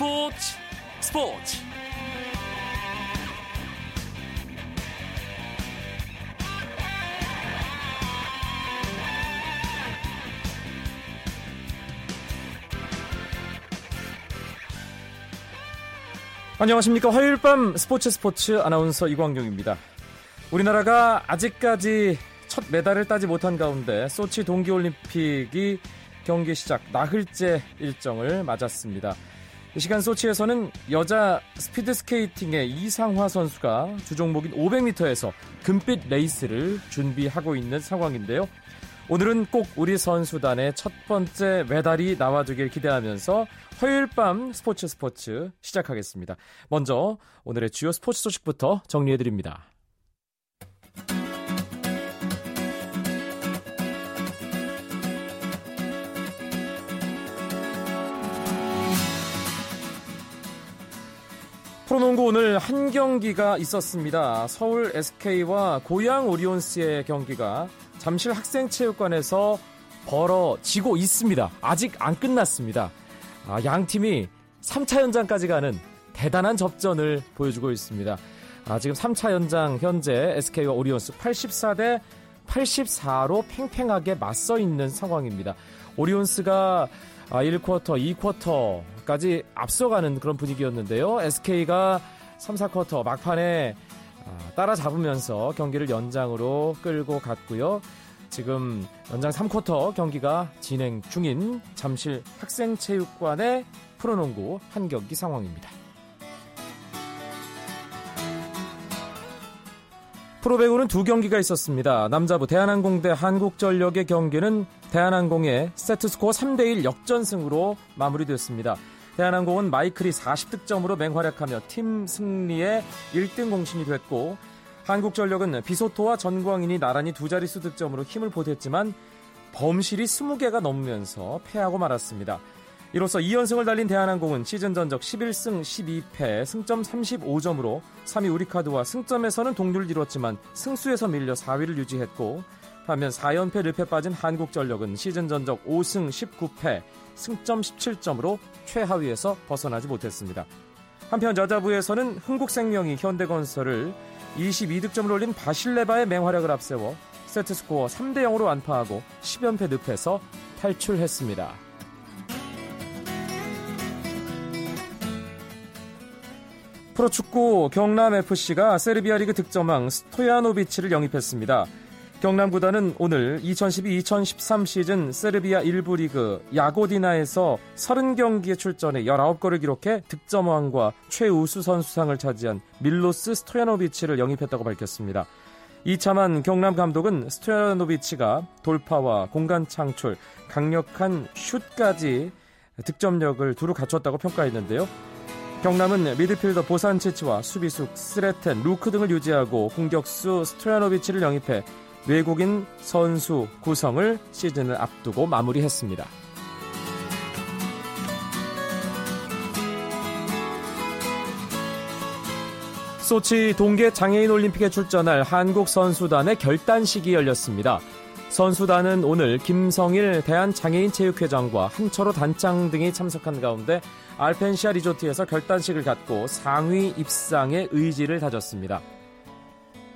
스포츠 안녕하십니까. 화요일 밤 스포츠 아나운서 이광용입니다. 우리나라가 아직까지 첫 메달을 따지 못한 가운데 소치 동계올림픽이 경기 시작 나흘째 일정을 맞았습니다. 이 시간 소치에서는 여자 스피드스케이팅의 이상화 선수가 주종목인 500m에서 금빛 레이스를 준비하고 있는 상황인데요. 오늘은 꼭 우리 선수단의 첫 번째 메달이 나와주길 기대하면서 화요일 밤 스포츠 시작하겠습니다. 먼저 오늘의 주요 스포츠 소식부터 정리해드립니다. 프로농구 오늘 한 경기가 있었습니다. 서울 SK와 고양 오리온스의 경기가 잠실 학생체육관에서 벌어지고 있습니다. 아직 안 끝났습니다. 양 팀이 3차 연장까지 가는 대단한 접전을 보여주고 있습니다. 지금 3차 연장 현재 SK와 오리온스 84대 84로 팽팽하게 맞서 있는 상황입니다. 오리온스가 1쿼터, 2쿼터까지 앞서가는 그런 분위기였는데요. SK가 3, 4쿼터 막판에 따라잡으면서 경기를 연장으로 끌고 갔고요. 지금 연장 3쿼터 경기가 진행 중인 잠실 학생체육관의 프로농구 한 경기 상황입니다. 프로배구는 두 경기가 있었습니다. 남자부 대한항공 대 한국전력의 경기는 대한항공의 세트스코어 3대1 역전승으로 마무리됐습니다. 대한항공은 마이클이 40득점으로 맹활약하며 팀 승리에 1등 공신이 됐고, 한국전력은 비소토와 전광인이 나란히 두 자릿수 득점으로 힘을 보탰지만 범실이 20개가 넘으면서 패하고 말았습니다. 이로써 2연승을 달린 대한항공은 시즌 전적 11승 12패, 승점 35점으로 3위 우리카드와 승점에서는 동률을 이뤘지만 승수에서 밀려 4위를 유지했고, 반면 4연패 늪에 빠진 한국전력은 시즌 전적 5승 19패, 승점 17점으로 최하위에서 벗어나지 못했습니다. 한편 여자부에서는 흥국생명이 현대건설을 22득점을 올린 바실레바의 맹활약을 앞세워 세트스코어 3대0으로 완파하고 10연패 늪에서 탈출했습니다. 프로축구 경남FC가 세르비아 리그 득점왕 스토야노비치를 영입했습니다. 경남 구단은 오늘 2012-2013 시즌 세르비아 1부 리그 야고디나에서 30경기에 출전해 19골을 기록해 득점왕과 최우수 선수상을 차지한 밀로스 스토야노비치를 영입했다고 밝혔습니다. 이차만 경남 감독은 스토야노비치가 돌파와 공간 창출, 강력한 슛까지 득점력을 두루 갖췄다고 평가했는데요. 경남은 미드필더 보산치치와 수비수 스레텐, 루크 등을 유지하고 공격수 스토야노비치를 영입해 외국인 선수 구성을 시즌을 앞두고 마무리했습니다. 소치 동계 장애인 올림픽에 출전할 한국 선수단의 결단식이 열렸습니다. 선수단은 오늘 김성일 대한장애인체육회장과 한철호 단장 등이 참석한 가운데 알펜시아 리조트에서 결단식을 갖고 상위 입상의 의지를 다졌습니다.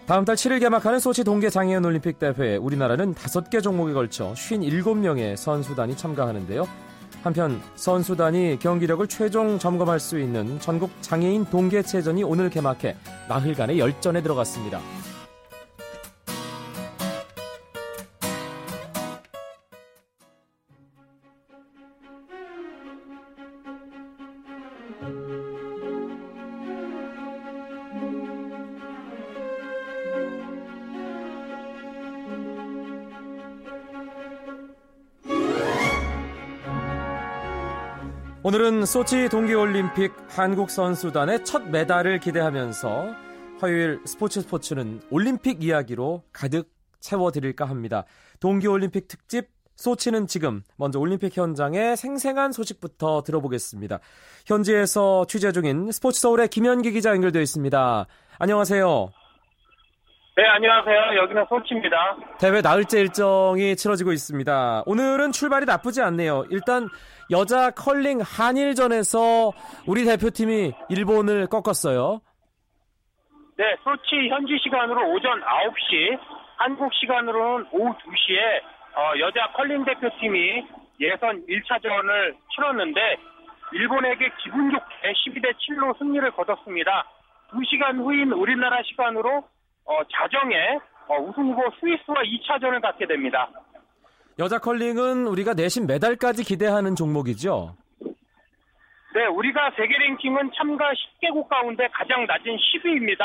다음 달 7일 개막하는 소치 동계장애인 올림픽 대회에 우리나라는 5개 종목에 걸쳐 57명의 선수단이 참가하는데요. 한편 선수단이 경기력을 최종 점검할 수 있는 전국 장애인 동계체전이 오늘 개막해 나흘간의 열전에 들어갔습니다. 오늘은 소치 동계올림픽 한국 선수단의 첫 메달을 기대하면서 화요일 스포츠는 올림픽 이야기로 가득 채워드릴까 합니다. 동계올림픽 특집 소치는 지금, 먼저 올림픽 현장의 생생한 소식부터 들어보겠습니다. 현지에서 취재 중인 스포츠서울의 김현규 기자 연결되어 있습니다. 안녕하세요. 네, 안녕하세요. 여기는 소치입니다. 대회 나흘째 일정이 치러지고 있습니다. 오늘은 출발이 나쁘지 않네요. 일단 여자 컬링 한일전에서 우리 대표팀이 일본을 꺾었어요. 네, 소치 현지 시간으로 오전 9시, 한국 시간으로는 오후 2시에 여자 컬링 대표팀이 예선 1차전을 치렀는데 일본에게 기분 좋게 12대 7로 승리를 거뒀습니다. 2시간 후인 우리나라 시간으로 자정에 우승 후보 스위스와 2차전을 갖게 됩니다. 여자 컬링은 우리가 내심 메달까지 기대하는 종목이죠? 네, 우리가 세계 랭킹은 참가 10개국 가운데 가장 낮은 10위입니다.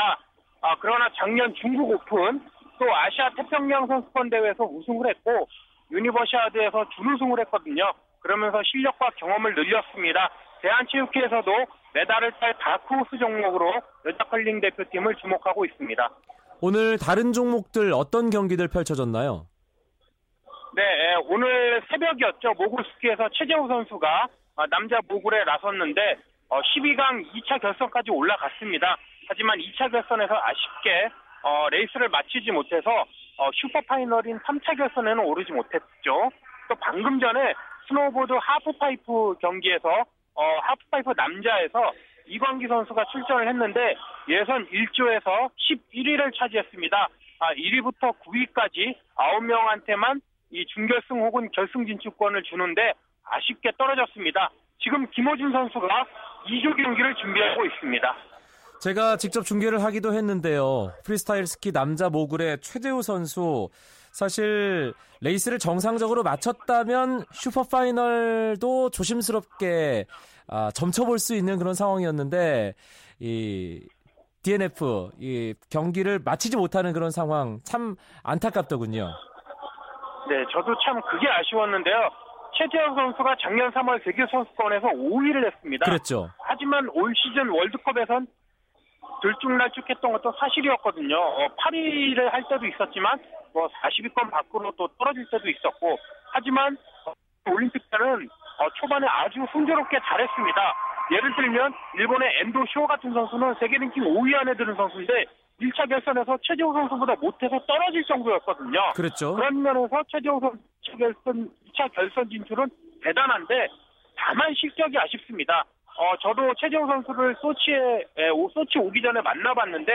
그러나 작년 중국 오픈, 또 아시아 태평양 선수권 대회에서 우승을 했고 유니버시아드에서 준우승을 했거든요. 그러면서 실력과 경험을 늘렸습니다. 대한체육회에서도 메달을 딸 다크호스 종목으로 여자 컬링 대표팀을 주목하고 있습니다. 오늘 다른 종목들 어떤 경기들 펼쳐졌나요? 네, 오늘 새벽이었죠. 모굴스키에서 최재호 선수가 남자 모굴에 나섰는데 12강 2차 결선까지 올라갔습니다. 하지만 2차 결선에서 아쉽게 레이스를 마치지 못해서 슈퍼파이널인 3차 결선에는 오르지 못했죠. 또 방금 전에 스노우보드 하프파이프 경기에서 하프파이프 남자에서 이광기 선수가 출전을 했는데 예선 1조에서 11위를 차지했습니다. 1위부터 9위까지 9명한테만 이 준결승 혹은 결승 진출권을 주는데 아쉽게 떨어졌습니다. 지금 김호준 선수가 2조 경기를 준비하고 있습니다. 제가 직접 중계를 하기도 했는데요. 프리스타일 스키 남자 모굴의 최재우 선수, 사실 레이스를 정상적으로 마쳤다면 슈퍼파이널도 조심스럽게 점쳐볼 수 있는 그런 상황이었는데 이 DNF, 이 경기를 마치지 못하는 그런 상황 참 안타깝더군요. 네, 저도 참 그게 아쉬웠는데요. 최재현 선수가 작년 3월 세계선수권에서 5위를 했습니다. 그랬죠. 하지만 올 시즌 월드컵에선 들쭉날쭉했던 것도 사실이었거든요. 8위를 할 때도 있었지만 40위권 밖으로 또 떨어질 때도 있었고, 하지만 올림픽 때는 초반에 아주 순조롭게 잘했습니다. 예를 들면 일본의 앤도 쇼 같은 선수는 세계 랭킹 5위 안에 드는 선수인데 1차 결선에서 최재호 선수보다 못해서 떨어질 정도였거든요. 그렇죠. 그런 면에서 최재호 선수 2차 결선 진출은 대단한데 다만 실격이 아쉽습니다. 저도 최재호 선수를 소치 오기 전에 만나봤는데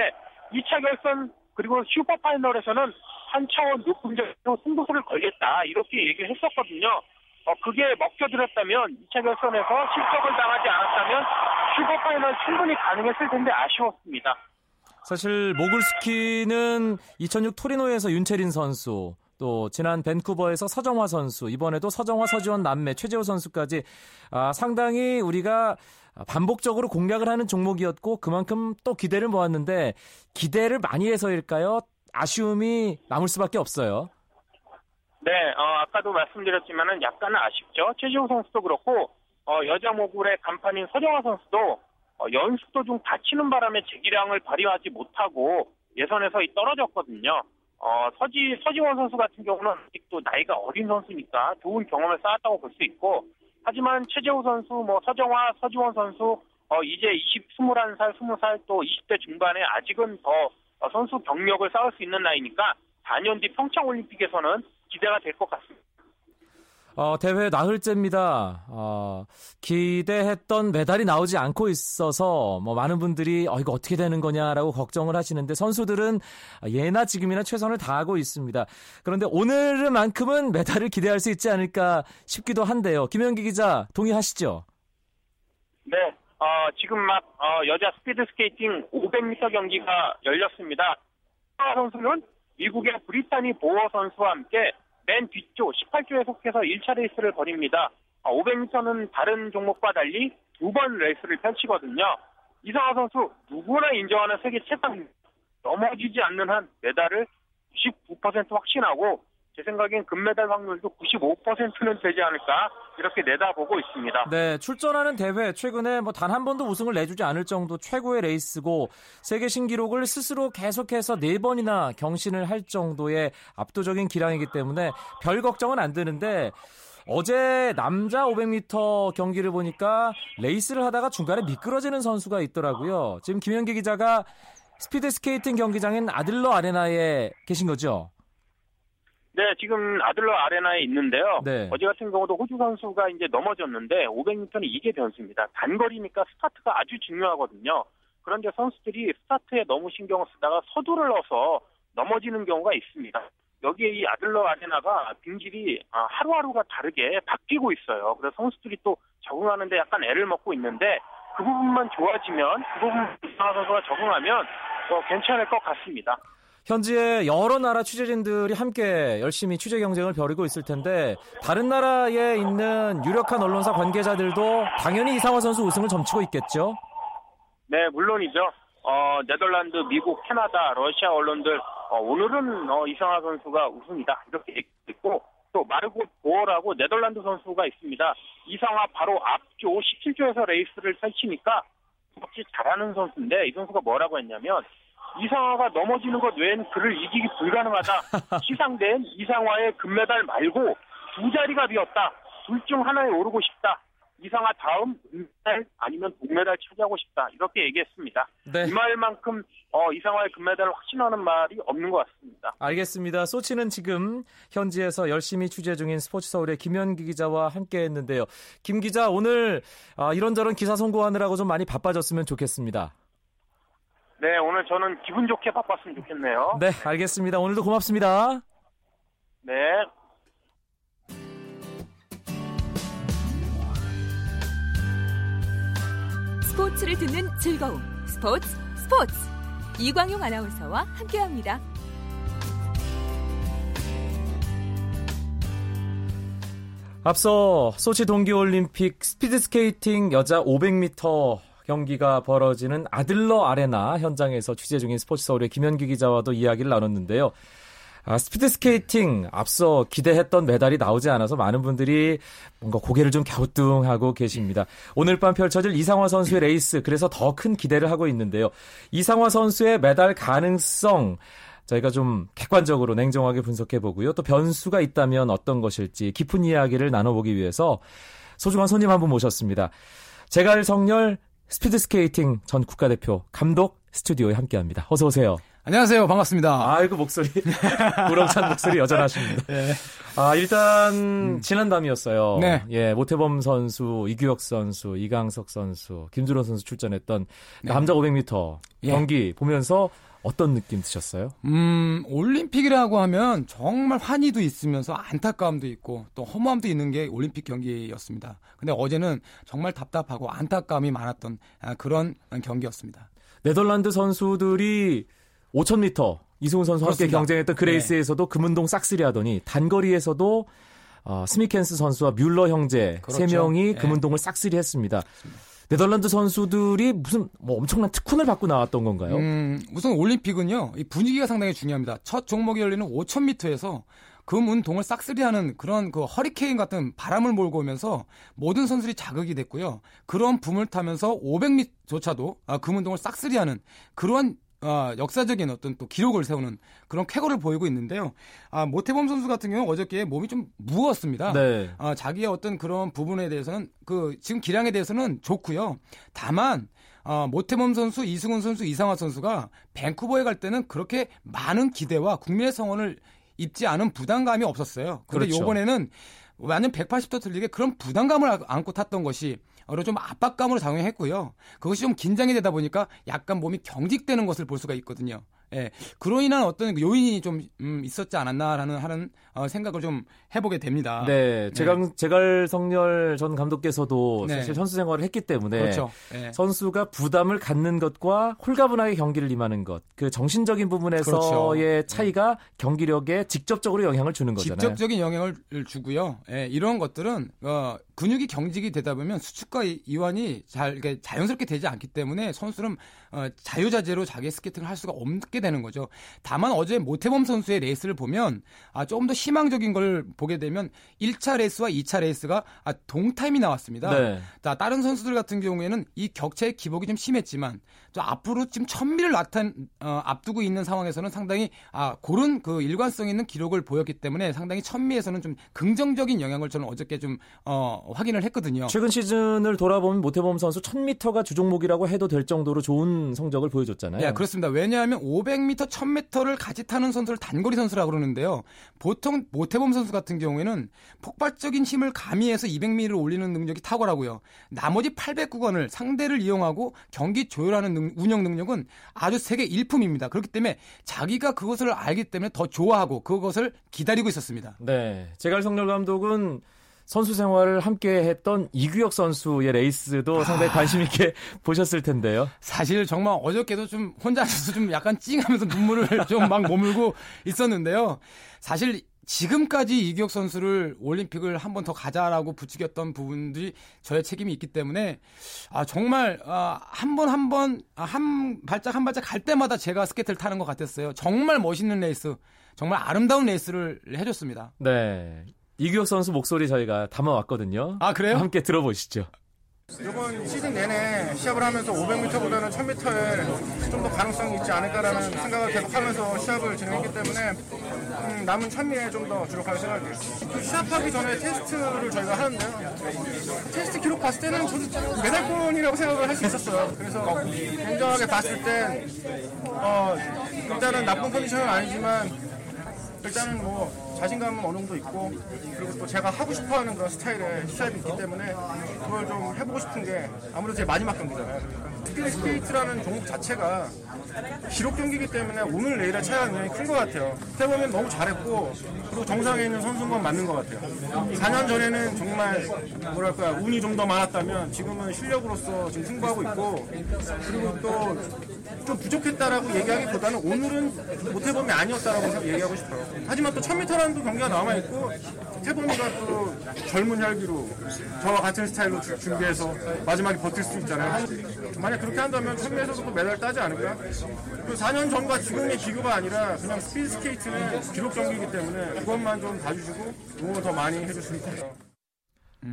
2차 결선 그리고 슈퍼파이널에서는 한 차원 높음적으로 승부수를 걸겠다 이렇게 얘기를 했었거든요. 그게 먹혀들었다면 2차 결선에서 실격을 당하지 않았다면 슈퍼파이널 충분히 가능했을 텐데 아쉬웠습니다. 사실 모굴스키는 2006 토리노에서 윤채린 선수, 또 지난 밴쿠버에서 서정화 선수, 이번에도 서정화, 서지원, 남매, 최재호 선수까지 상당히 우리가 반복적으로 공략을 하는 종목이었고 그만큼 또 기대를 모았는데 기대를 많이 해서일까요? 아쉬움이 남을 수밖에 없어요. 네, 아까도 말씀드렸지만은 약간은 아쉽죠. 최재호 선수도 그렇고 여자 모굴의 간판인 서정화 선수도 연습 도중 다치는 바람에 재기량을 발휘하지 못하고 예선에서 떨어졌거든요. 서지원 선수 같은 경우는 아직도 나이가 어린 선수니까 좋은 경험을 쌓았다고 볼 수 있고, 하지만 최재우 선수, 서정화, 서지원 선수 이제 21살, 20살 또 20대 중반에 아직은 더 선수 경력을 쌓을 수 있는 나이니까 4년 뒤 평창올림픽에서는 기대가 될 것 같습니다. 대회 나흘째입니다. 기대했던 메달이 나오지 않고 있어서 많은 분들이 이거 어떻게 되는 거냐라고 걱정을 하시는데 선수들은 예나 지금이나 최선을 다하고 있습니다. 그런데 오늘만큼은 메달을 기대할 수 있지 않을까 싶기도 한데요. 김현규 기자 동의하시죠? 네, 지금 막 여자 스피드 스케이팅 500m 경기가 열렸습니다. 선수는 미국의 브리타니 보어 선수와 함께 맨 뒷조 18조에 속해서 1차 레이스를 벌입니다. 500m는 다른 종목과 달리 두 번 레이스를 펼치거든요. 이상화 선수 누구나 인정하는 세계 최강, 넘어지지 않는 한 메달을 99% 확신하고 제 생각엔 금메달 확률도 95%는 되지 않을까 이렇게 내다보고 있습니다. 네, 출전하는 대회 최근에 단 한 번도 우승을 내주지 않을 정도 최고의 레이스고 세계 신기록을 스스로 계속해서 4번이나 경신을 할 정도의 압도적인 기량이기 때문에 별 걱정은 안 드는데 어제 남자 500m 경기를 보니까 레이스를 하다가 중간에 미끄러지는 선수가 있더라고요. 지금 김현기 기자가 스피드스케이팅 경기장인 아들러 아레나에 계신 거죠? 네, 지금 아들러 아레나에 있는데요. 네. 어제 같은 경우도 호주 선수가 이제 넘어졌는데 500m는 이게 변수입니다. 단거리니까 스타트가 아주 중요하거든요. 그런데 선수들이 스타트에 너무 신경을 쓰다가 서두를 넣어서 넘어지는 경우가 있습니다. 여기에 이 아들러 아레나가 빙질이 하루하루가 다르게 바뀌고 있어요. 그래서 선수들이 또 적응하는데 약간 애를 먹고 있는데 그 부분만 좋아지면, 그 부분만 선수가 적응하면 괜찮을 것 같습니다. 현지에 여러 나라 취재진들이 함께 열심히 취재 경쟁을 벌이고 있을 텐데 다른 나라에 있는 유력한 언론사 관계자들도 당연히 이상화 선수 우승을 점치고 있겠죠? 네, 물론이죠. 네덜란드, 미국, 캐나다, 러시아 언론들 오늘은 이상화 선수가 우승이다 이렇게 얘기했고 또 마르고 보어라고 네덜란드 선수가 있습니다. 이상화 바로 앞쪽 17조에서 레이스를 펼치니까 역시 잘하는 선수인데 이 선수가 뭐라고 했냐면 이상화가 넘어지는 것 외엔 그를 이기기 불가능하다. 시상된 이상화의 금메달 말고 두 자리가 비었다. 둘 중 하나에 오르고 싶다. 이상화 다음 금메달 아니면 동메달 차지하고 싶다. 이렇게 얘기했습니다. 네. 이 말만큼 이상화의 금메달을 확신하는 말이 없는 것 같습니다. 알겠습니다. 소치는 지금 현지에서 열심히 취재 중인 스포츠서울의 김현규 기자와 함께했는데요. 김 기자, 오늘 이런저런 기사 송고하느라고 좀 많이 바빠졌으면 좋겠습니다. 네, 오늘 저는 기분 좋게 바빴으면 좋겠네요. 네, 알겠습니다. 오늘도 고맙습니다. 네. 스포츠를 듣는 즐거움. 스포츠. 이광용 아나운서와 함께합니다. 앞서 소치 동계올림픽 스피드스케이팅 여자 500m 경기가 벌어지는 아들러 아레나 현장에서 취재 중인 스포츠서울의 김현규 기자와도 이야기를 나눴는데요. 스피드스케이팅 앞서 기대했던 메달이 나오지 않아서 많은 분들이 뭔가 고개를 좀 갸우뚱하고 계십니다. 오늘 밤 펼쳐질 이상화 선수의 레이스, 그래서 더 큰 기대를 하고 있는데요. 이상화 선수의 메달 가능성 저희가 좀 객관적으로 냉정하게 분석해보고요. 또 변수가 있다면 어떤 것일지 깊은 이야기를 나눠보기 위해서 소중한 손님 한 분 모셨습니다. 제갈성렬 스피드스케이팅 전 국가대표 감독 스튜디오에 함께합니다. 어서 오세요. 안녕하세요. 반갑습니다. 아이고 목소리. 우렁찬 목소리 여전하십니다. 네. 일단 지난 밤이었어요. 네. 예, 모태범 선수, 이규혁 선수, 이강석 선수, 김준호 선수 출전했던 남자 500m 경기 보면서 어떤 느낌 드셨어요? 올림픽이라고 하면 정말 환희도 있으면서 안타까움도 있고 또 허무함도 있는 게 올림픽 경기였습니다. 근데 어제는 정말 답답하고 안타까움이 많았던 그런 경기였습니다. 네덜란드 선수들이 5000m 이승훈 선수와 함께 경쟁했던 그레이스에서도 금운동 싹쓸이 하더니 단거리에서도 스미켄스 선수와 뮬러 형제 세 명이 금운동을 싹쓸이 했습니다. 그렇습니다. 네덜란드 선수들이 무슨 엄청난 특훈을 받고 나왔던 건가요? 우선 올림픽은요, 이 분위기가 상당히 중요합니다. 첫 종목이 열리는 5000m에서 금운동을 싹쓸이하는 그런 그 허리케인 같은 바람을 몰고 오면서 모든 선수들이 자극이 됐고요. 그런 붐을 타면서 500m조차도 금운동을 싹쓸이하는 그런 역사적인 어떤 또 기록을 세우는 그런 쾌거를 보이고 있는데요. 모태범 선수 같은 경우는 어저께 몸이 좀 무거웠습니다. 네. 자기의 어떤 그런 부분에 대해서는 지금 기량에 대해서는 좋고요. 다만 모태범 선수, 이승훈 선수, 이상화 선수가 밴쿠버에 갈 때는 그렇게 많은 기대와 국민의 성원을 입지 않은 부담감이 없었어요. 그런데 그렇죠. 이번에는 완전 180도 틀리게 그런 부담감을 안고 탔던 것이 좀 압박감으로 작용했고요. 그것이 좀 긴장이 되다 보니까 약간 몸이 경직되는 것을 볼 수가 있거든요. 예, 그로 인한 어떤 요인이 좀 있었지 않았나라는 생각을 좀 해보게 됩니다. 네, 제갈성렬 전 감독께서도 사실 선수 생활을 했기 때문에 그렇죠. 네. 선수가 부담을 갖는 것과 홀가분하게 경기를 임하는 것, 그 정신적인 부분에서의 그렇죠. 차이가 경기력에 직접적으로 영향을 주는 거잖아요. 직접적인 영향을 주고요. 예, 이런 것들은 근육이 경직이 되다 보면 수축과 이완이 자연스럽게 되지 않기 때문에 선수는 자유자재로 자기의 스케이팅을 할 수가 없게 되는 거죠. 다만 어제 모태범 선수의 레이스를 보면 조금 더 희망적인 걸 보게 되면 1차 레이스와 2차 레이스가 동타임이 나왔습니다. 네. 다른 선수들 같은 경우에는 이 격차의 기복이 좀 심했지만 앞으로 지금 천미를 앞두고 있는 상황에서는 상당히 그런 그 일관성 있는 기록을 보였기 때문에 상당히 천미에서는 좀 긍정적인 영향을 저는 어저께 좀 확인을 했거든요. 최근 시즌을 돌아보면 모태범 선수 1000m가 주종목이라고 해도 될 정도로 좋은 성적을 보여줬잖아요. 네, 그렇습니다. 왜냐하면 500m, 1000m를 같이 타는 선수를 단거리 선수라고 그러는데요. 보통 모태범 선수 같은 경우에는 폭발적인 힘을 가미해서 200m를 올리는 능력이 탁월하고요. 나머지 800구간을 상대를 이용하고 경기 조율하는 운영 능력은 아주 세계 일품입니다. 그렇기 때문에 자기가 그것을 알기 때문에 더 좋아하고 그것을 기다리고 있었습니다. 네, 제갈성렬 감독은 선수 생활을 함께 했던 이규혁 선수의 레이스도 상당히 관심 있게 보셨을 텐데요. 사실 정말 어저께도 좀 혼자서 좀 약간 찡하면서 눈물을 좀 막 머물고 있었는데요. 사실 지금까지 이규혁 선수를 올림픽을 한 번 더 가자라고 부추겼던 부분들이 저의 책임이 있기 때문에 정말 한 발짝 갈 때마다 제가 스케이트를 타는 것 같았어요. 정말 멋있는 레이스, 정말 아름다운 레이스를 해줬습니다. 네, 이규혁 선수 목소리 저희가 담아왔거든요. 아, 그래요? 함께 들어보시죠. 이번 시즌 내내 시합을 하면서 500m보다는 1000m에 좀 더 가능성이 있지 않을까라는 생각을 계속하면서 시합을 진행했기 때문에 남은 1000m에 좀 더 주력할 생각이에요. 시합하기 전에 테스트를 저희가 하는데요. 테스트 기록 봤을 때는 저도 메달권이라고 생각을 할 수 있었어요. 그래서 냉정하게 봤을 땐 일단은 나쁜 컨디션은 아니지만 일단은 자신감은 어느 정도 있고, 그리고 또 제가 하고 싶어하는 그런 스타일의 시합이 있기 때문에 그걸 좀 해보고 싶은 게 아무래도 제 마지막 경기잖아요. 특히 스케이트라는 종목 자체가 기록 경기이기 때문에 오늘 내일의 차이가 굉장히 큰 것 같아요. 그때 보면 너무 잘했고, 그리고 정상에 있는 선수인 건 맞는 것 같아요. 4년 전에는 정말 운이 좀 더 많았다면 지금은 실력으로서 지금 승부하고 있고, 그리고 또 좀 부족했다라고 얘기하기보다는 오늘은 모태범이 아니었다라고 얘기하고 싶어요. 하지만 또 1000m라는 경기가 남아있고, 태범이가 또 젊은 혈기로 저와 같은 스타일로 준비해서 마지막에 버틸 수 있잖아요. 만약 그렇게 한다면 1000m에서도 메달 따지 않을까? 그 4년 전과 지금의 비교가 아니라 그냥 스피드 스케이트는 기록 경기이기 때문에 그것만 좀 봐주시고 응원 더 많이 해주시면 돼요.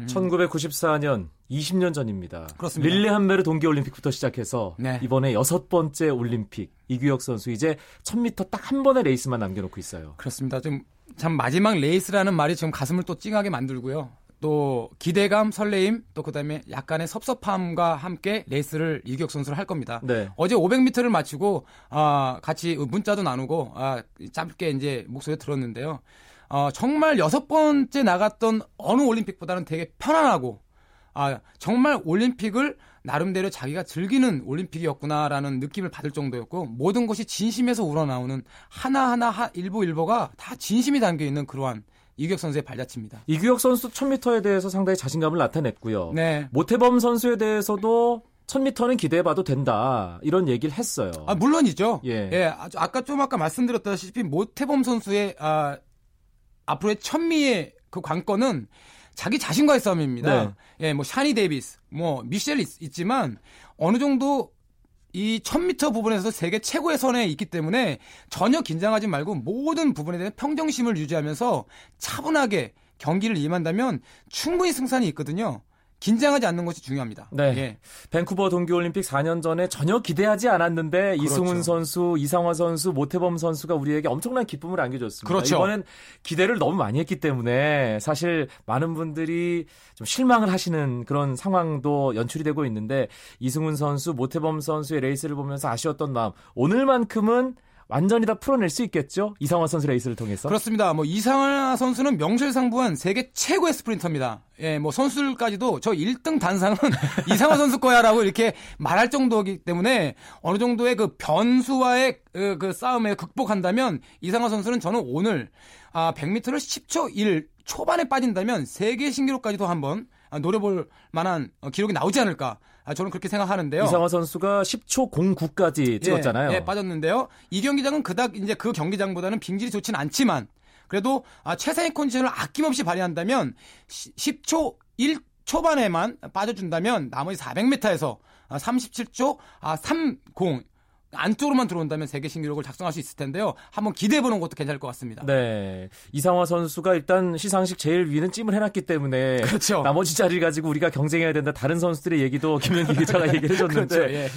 1994년 20년 전입니다. 그렇습니다. 릴레 한매로 동계올림픽부터 시작해서 이번에 6번째 올림픽, 이규혁 선수 이제 1000m 딱 한 번의 레이스만 남겨놓고 있어요. 그렇습니다. 지금 참 마지막 레이스라는 말이 지금 가슴을 또 찡하게 만들고요. 또 기대감, 설레임, 또 그다음에 약간의 섭섭함과 함께 레이스를 이규혁 선수를 할 겁니다. 네. 어제 500m를 마치고 같이 문자도 나누고 짧게 이제 목소리 들었는데요. 정말 6번째 나갔던 어느 올림픽보다는 되게 편안하고 정말 올림픽을 나름대로 자기가 즐기는 올림픽이었구나라는 느낌을 받을 정도였고, 모든 것이 진심에서 우러나오는 하나하나 일보일보가 다 진심이 담겨있는 그러한 이규혁 선수의 발자취입니다. 이규혁 선수 1000m에 대해서 상당히 자신감을 나타냈고요. 네. 모태범 선수에 대해서도 1000m는 기대해봐도 된다, 이런 얘기를 했어요. 물론이죠. 예, 아까 말씀드렸다시피 모태범 선수의 앞으로의 1000미의 그 관건은 자기 자신과의 싸움입니다. 네. 예, 샤니 데이비스, 미셸이 있지만 어느 정도 이 1000m 부분에서 세계 최고의 선에 있기 때문에 전혀 긴장하지 말고 모든 부분에 대한 평정심을 유지하면서 차분하게 경기를 임한다면 충분히 승산이 있거든요. 긴장하지 않는 것이 중요합니다. 네. 예. 밴쿠버 동계올림픽 4년 전에 전혀 기대하지 않았는데, 그렇죠, 이승훈 선수, 이상화 선수, 모태범 선수가 우리에게 엄청난 기쁨을 안겨줬습니다. 그렇죠. 이번엔 기대를 너무 많이 했기 때문에 사실 많은 분들이 좀 실망을 하시는 그런 상황도 연출이 되고 있는데, 이승훈 선수, 모태범 선수의 레이스를 보면서 아쉬웠던 마음, 오늘만큼은 완전히 다 풀어낼 수 있겠죠? 이상화 선수 레이스를 통해서. 그렇습니다. 이상화 선수는 명실상부한 세계 최고의 스프린터입니다. 예, 선수들까지도 저 1등 단상은 이상화 선수 거야라고 이렇게 말할 정도이기 때문에 어느 정도의 그 변수와의 그 싸움에 극복한다면 이상화 선수는 저는 오늘 100m를 10초 1 초반에 빠진다면 세계 신기록까지도 한번 노려볼 만한 기록이 나오지 않을까, 저는 그렇게 생각하는데요. 이상화 선수가 10초 09까지 찍었잖아요. 예, 빠졌는데요. 이 경기장은 그닥 이제 그 경기장보다는 빙질이 좋지는 않지만 그래도 최상의 컨디션을 아낌없이 발휘한다면 10초 1 초반에만 빠져준다면 나머지 400m에서 37초 30 안쪽으로만 들어온다면 세계 신기록을 작성할 수 있을 텐데요. 한번 기대해보는 것도 괜찮을 것 같습니다. 네, 이상화 선수가 일단 시상식 제일 위는 찜을 해놨기 때문에, 그렇죠, 나머지 자리를 가지고 우리가 경쟁해야 된다, 다른 선수들의 얘기도 김현규 기자가 얘기를 해줬는데, 그렇죠, 예.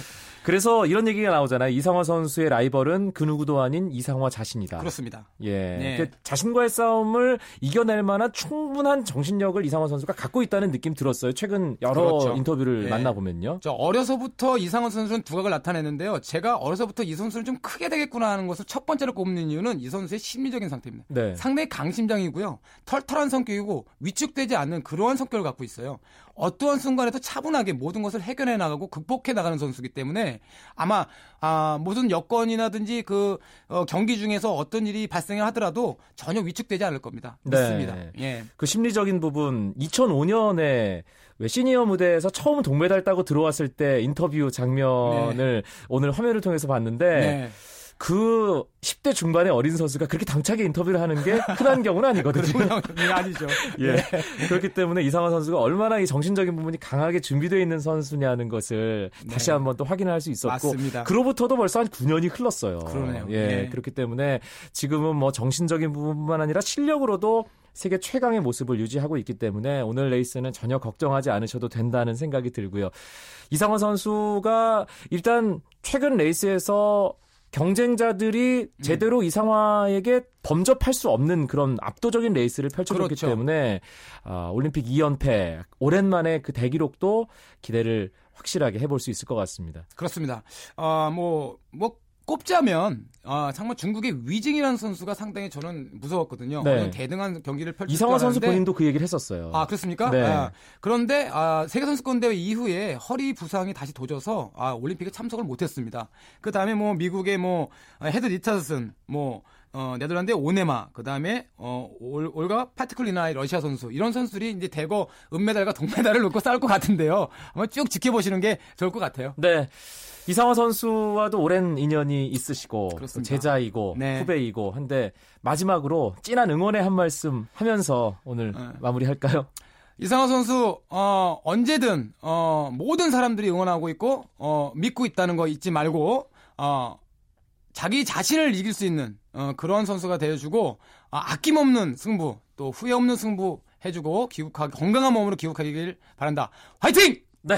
그래서 이런 얘기가 나오잖아요. 이상화 선수의 라이벌은 그 누구도 아닌 이상화 자신이다. 그렇습니다. 예, 네. 그러니까 자신과의 싸움을 이겨낼 만한 충분한 정신력을 이상화 선수가 갖고 있다는 느낌 들었어요. 최근 여러 그렇죠. 인터뷰를 네. 만나보면요. 저 어려서부터 이상화 선수는 두각을 나타냈는데요. 제가 어려서부터 이 선수는 좀 크게 되겠구나 하는 것을 첫 번째로 꼽는 이유는 이 선수의 심리적인 상태입니다. 네. 상당히 강심장이고요. 털털한 성격이고 위축되지 않는 그러한 성격을 갖고 있어요. 어떠한 순간에도 차분하게 모든 것을 해결해 나가고 극복해 나가는 선수이기 때문에 아마 모든 여건이라든지 그 경기 중에서 어떤 일이 발생을 하더라도 전혀 위축되지 않을 겁니다. 믿습니다. 네. 예. 그 심리적인 부분 2005년에 왜 시니어 무대에서 처음 동메달 따고 들어왔을 때 인터뷰 장면을 네. 오늘 화면을 통해서 봤는데 네. 그 10대 중반의 어린 선수가 그렇게 당차게 인터뷰를 하는 게 흔한 경우는 아니거든요. 그건 아니죠. 예. 네. 그렇기 때문에 이상화 선수가 얼마나 이 정신적인 부분이 강하게 준비되어 있는 선수냐는 것을 네. 다시 한번 또 확인할 수 있었고 맞습니다. 그로부터도 벌써 한 9년이 흘렀어요. 그러네요. 예. 네. 그렇기 때문에 지금은 뭐 정신적인 부분만 아니라 실력으로도 세계 최강의 모습을 유지하고 있기 때문에 오늘 레이스는 전혀 걱정하지 않으셔도 된다는 생각이 들고요. 이상화 선수가 일단 최근 레이스에서 경쟁자들이 제대로 이상화에게 범접할 수 없는 그런 압도적인 레이스를 펼쳐줬기 그렇죠. 때문에 올림픽 2연패, 오랜만에 그 대기록도 기대를 확실하게 해볼 수 있을 것 같습니다. 그렇습니다. 꼽자면 정말 중국의 위징이라는 선수가 상당히 저는 무서웠거든요. 네. 대등한 경기를 펼쳤는데 이상화 선수 본인도 그 얘기를 했었어요. 아 그렇습니까? 네. 그런데 세계선수권대회 이후에 허리 부상이 다시 도져서 올림픽에 참석을 못했습니다. 그 다음에 미국의 헤드 니타슨, 네덜란드의 오네마, 그 다음에 올가 파트클리나이 러시아 선수 이런 선수들이 이제 대거 은메달과 동메달을 놓고 싸울 것 같은데요. 한번 쭉 지켜보시는 게 좋을 것 같아요. 네. 이상화 선수와도 오랜 인연이 있으시고 그렇습니다. 제자이고 네. 후배이고 한데 마지막으로 찐한 응원의 한 말씀 하면서 오늘 마무리할까요? 이상화 선수 언제든 모든 사람들이 응원하고 있고 믿고 있다는 거 잊지 말고 자기 자신을 이길 수 있는 그런 선수가 되어주고 아낌없는 승부 또 후회 없는 승부 해주고 건강한 몸으로 기록하길 바란다. 화이팅! 네.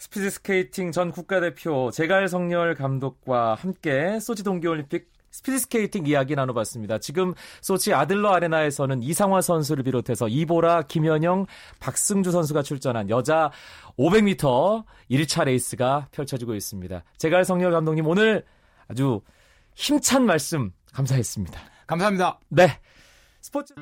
스피드스케이팅 전 국가대표 제갈성렬 감독과 함께 소치 동계올림픽 스피드스케이팅 이야기 나눠봤습니다. 지금 소치 아들러 아레나에서는 이상화 선수를 비롯해서 이보라, 김현영, 박승주 선수가 출전한 여자 500m 1차 레이스가 펼쳐지고 있습니다. 제갈성렬 감독님 오늘 아주 힘찬 말씀 감사했습니다. 감사합니다. 네. 스포츠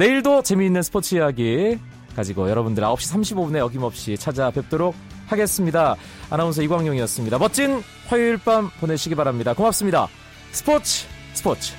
내일도 재미있는 스포츠 이야기 가지고 여러분들 9시 35분에 어김없이 찾아뵙도록 하겠습니다. 아나운서 이광용이었습니다. 멋진 화요일 밤 보내시기 바랍니다. 고맙습니다. 스포츠.